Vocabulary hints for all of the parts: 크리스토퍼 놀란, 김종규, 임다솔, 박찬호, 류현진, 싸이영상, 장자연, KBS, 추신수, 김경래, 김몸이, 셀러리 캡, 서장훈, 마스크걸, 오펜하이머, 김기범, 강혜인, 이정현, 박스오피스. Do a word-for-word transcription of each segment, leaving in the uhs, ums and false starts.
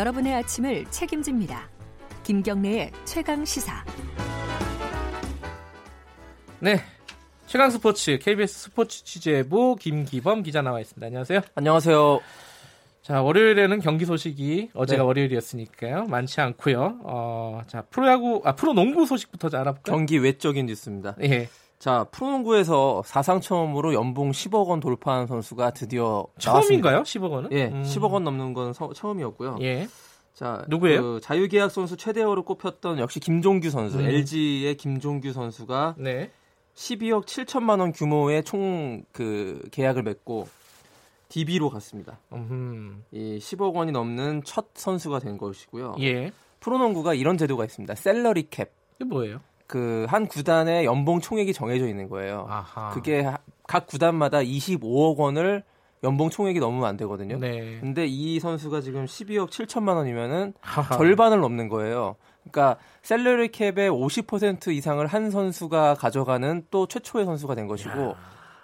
여러분의 아침을 책임집니다. 김경래의 최강시사. 네, 최강스포츠 케이비에스 스포츠 취재부 김기범 기자 나와 있습니다. 안녕하세요. 안녕하세요. 자, 월요일에는 경기 소식이 어제가 네. 월요일이었으니까요. 많지 않고요. 어, 자, 프로야구, 아, 프로농구 소식부터 알아볼까요? 경기 외적인 뉴스입니다. 예. 자, 프로농구에서 사상 처음으로 연봉 십억 원 돌파한 선수가 드디어 처음인가요? 나왔습니다. 십억 원은? 예, 음. 십억 원 넘는 건 서, 처음이었고요. 예. 자, 누구예요? 그 자유계약 선수 최대어로 꼽혔던 역시 김종규 선수, 음. 엘지의 김종규 선수가 네. 십이억 칠천만 원 규모의 총 그 계약을 맺고 디비로 갔습니다. 음흠. 이 십억 원이 넘는 첫 선수가 된 것이고요. 예. 프로농구가 이런 제도가 있습니다. 셀러리 캡. 이게 뭐예요? 그 한 구단의 연봉 총액이 정해져 있는 거예요. 아하. 그게 각 구단마다 이십오억 원을 연봉 총액이 넘으면 안 되거든요. 네. 근데 이 선수가 지금 십이억 칠천만 원이면은 아하. 절반을 넘는 거예요. 그러니까 셀러리 캡의 오십 퍼센트 이상을 한 선수가 가져가는 또 최초의 선수가 된 것이고 야.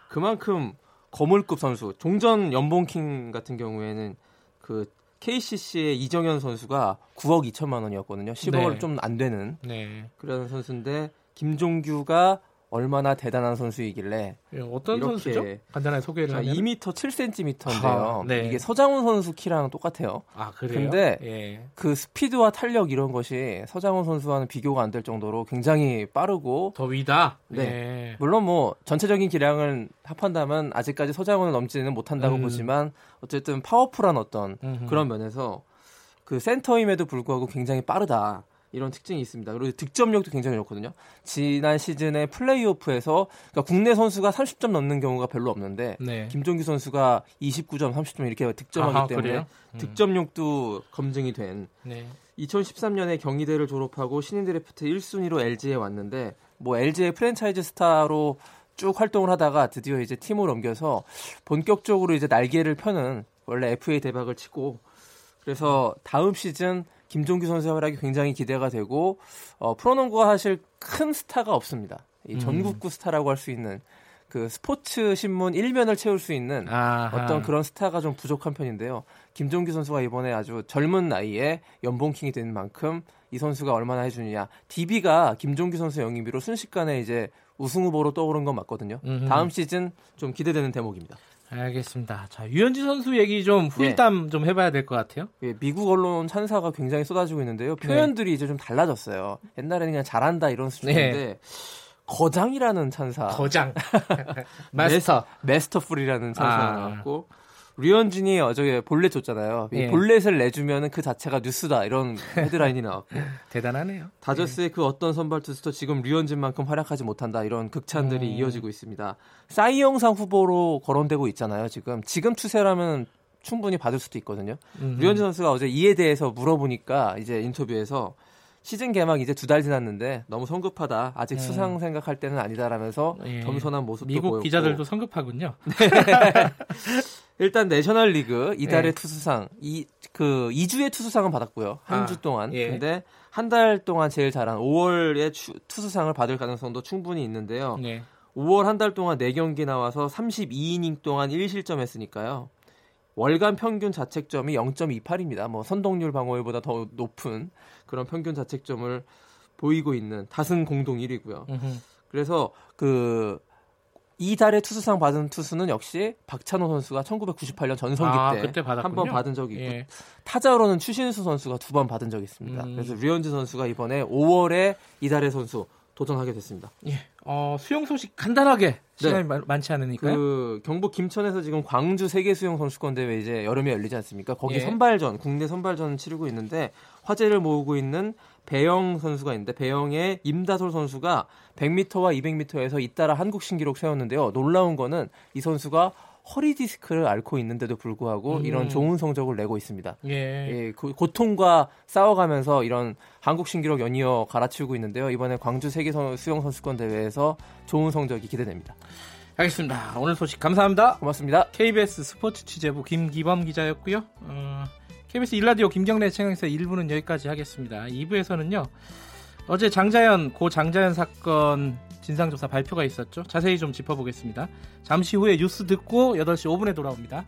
그만큼 거물급 선수, 종전 연봉킹 같은 경우에는 그 케이씨씨의 이정현 선수가 구억 이천만 원이었거든요. 십억을 네. 좀 안 되는 네. 그런 선수인데 김종규가 얼마나 대단한 선수이길래 예, 어떤 선수죠? 간단하게 소개를 하면 이 미터 칠 센티미터인데요. 아, 네. 이게 서장훈 선수 키랑 똑같아요. 아, 그래요? 근데 예. 그 스피드와 탄력 이런 것이 서장훈 선수와는 비교가 안 될 정도로 굉장히 빠르고 더 위다? 네. 예. 물론 뭐 전체적인 기량을 합한다면 아직까지 서장훈을 넘지는 못한다고 음. 보지만 어쨌든 파워풀한 어떤 음흠. 그런 면에서 그 센터임에도 불구하고 굉장히 빠르다. 이런 특징이 있습니다. 그리고 득점력도 굉장히 좋거든요. 지난 시즌에 플레이오프에서 그러니까 국내 선수가 삼십 점 넘는 경우가 별로 없는데 네. 김종규 선수가 이십구 점, 삼십 점 이렇게 득점하기 아하, 때문에 음. 득점력도 검증이 된 네. 이천십삼 년에 경희대를 졸업하고 신인 드래프트 일 순위로 엘지에 왔는데 뭐 엘지의 프랜차이즈 스타로 쭉 활동을 하다가 드디어 이제 팀을 옮겨서 본격적으로 이제 날개를 펴는 원래 에프에이 대박을 치고 그래서 다음 시즌 김종규 선수의 활약이 굉장히 기대가 되고 어, 프로농구가 사실 큰 스타가 없습니다. 이 전국구 음. 스타라고 할 수 있는 그 스포츠 신문 일면을 채울 수 있는 아하. 어떤 그런 스타가 좀 부족한 편인데요. 김종규 선수가 이번에 아주 젊은 나이에 연봉킹이 된 만큼 이 선수가 얼마나 해주느냐. 디비가 김종규 선수 영입으로 순식간에 이제 우승 후보로 떠오른 건 맞거든요. 음흠. 다음 시즌 좀 기대되는 대목입니다. 알겠습니다. 자, 류현진 선수 얘기 좀 후일담 네. 좀 해봐야 될 것 같아요. 예, 미국 언론 찬사가 굉장히 쏟아지고 있는데요. 표현들이 네. 이제 좀 달라졌어요. 옛날에는 그냥 잘한다 이런 수준인데 네. 거장이라는 찬사. 거장. 마스터. 마스터풀이라는 찬사가 아. 나왔고 류현진이 어제 볼넷 줬잖아요. 예. 볼넷을 내주면 그 자체가 뉴스다 이런 헤드라인이 나왔고 대단하네요. 다저스의 예. 그 어떤 선발 투수도 지금 류현진만큼 활약하지 못한다 이런 극찬들이 음. 이어지고 있습니다. 싸이영상 후보로 거론되고 있잖아요. 지금 지금 추세라면 충분히 받을 수도 있거든요. 음. 류현진 선수가 어제 이에 대해서 물어보니까 이제 인터뷰에서 시즌 개막 이제 두 달 지났는데 너무 성급하다. 아직 음. 수상 생각할 때는 아니다라면서 예. 겸손한 모습도 미국 보였고. 미국 기자들도 성급하군요. 일단 내셔널리그 이달의 예. 투수상, 이, 그 이 주의 투수상은 받았고요. 한 아, 주 동안. 예. 근데 한 달 동안 제일 잘한 오월의 추, 투수상을 받을 가능성도 충분히 있는데요. 예. 오월 한 달 동안 네 경기 나와서 삼십이 이닝 동안 일 실점 했으니까요. 월간 평균 자책점이 영 점 이팔입니다. 뭐 선동률 방어율보다 더 높은 그런 평균 자책점을 보이고 있는 다승 공동 일 위고요. 으흠. 그래서 그 이달의 투수상 받은 투수는 역시 박찬호 선수가 천구백구십팔 년 전성기 아, 때 한 번 받은 적이 있고 예. 타자로는 추신수 선수가 두 번 받은 적이 있습니다. 음. 그래서 류현진 선수가 이번에 오월에 이달의 선수 도전하게 됐습니다. 예. 어, 수영 소식 간단하게 시간이 네. 많지 않으니까요. 그 경북 김천에서 지금 광주 세계 수영 선수권 대회 이제 여름에 열리지 않습니까? 거기 예. 선발전, 국내 선발전 치르고 있는데 화제를 모으고 있는 배영 선수가 있는데 배영의 임다솔 선수가 백 미터와 이백 미터에서 잇따라 한국 신기록 세웠는데요. 놀라운 거는 이 선수가 허리 디스크를 앓고 있는데도 불구하고 음. 이런 좋은 성적을 내고 있습니다. 예. 예, 그 고통과 싸워가면서 이런 한국 신기록 연이어 갈아치우고 있는데요. 이번에 광주 세계 수영 선수권 대회에서 좋은 성적이 기대됩니다. 알겠습니다. 오늘 소식 감사합니다. 고맙습니다. 케이비에스 스포츠 취재부 김기범 기자였고요. 어, 케이비에스 일 라디오 김경래 최강시사 일 부는 여기까지 하겠습니다. 이 부에서는요. 어제 장자연, 고 장자연 사건 진상조사 발표가 있었죠. 자세히 좀 짚어보겠습니다. 잠시 후에 뉴스 듣고 여덟 시 오 분에 돌아옵니다.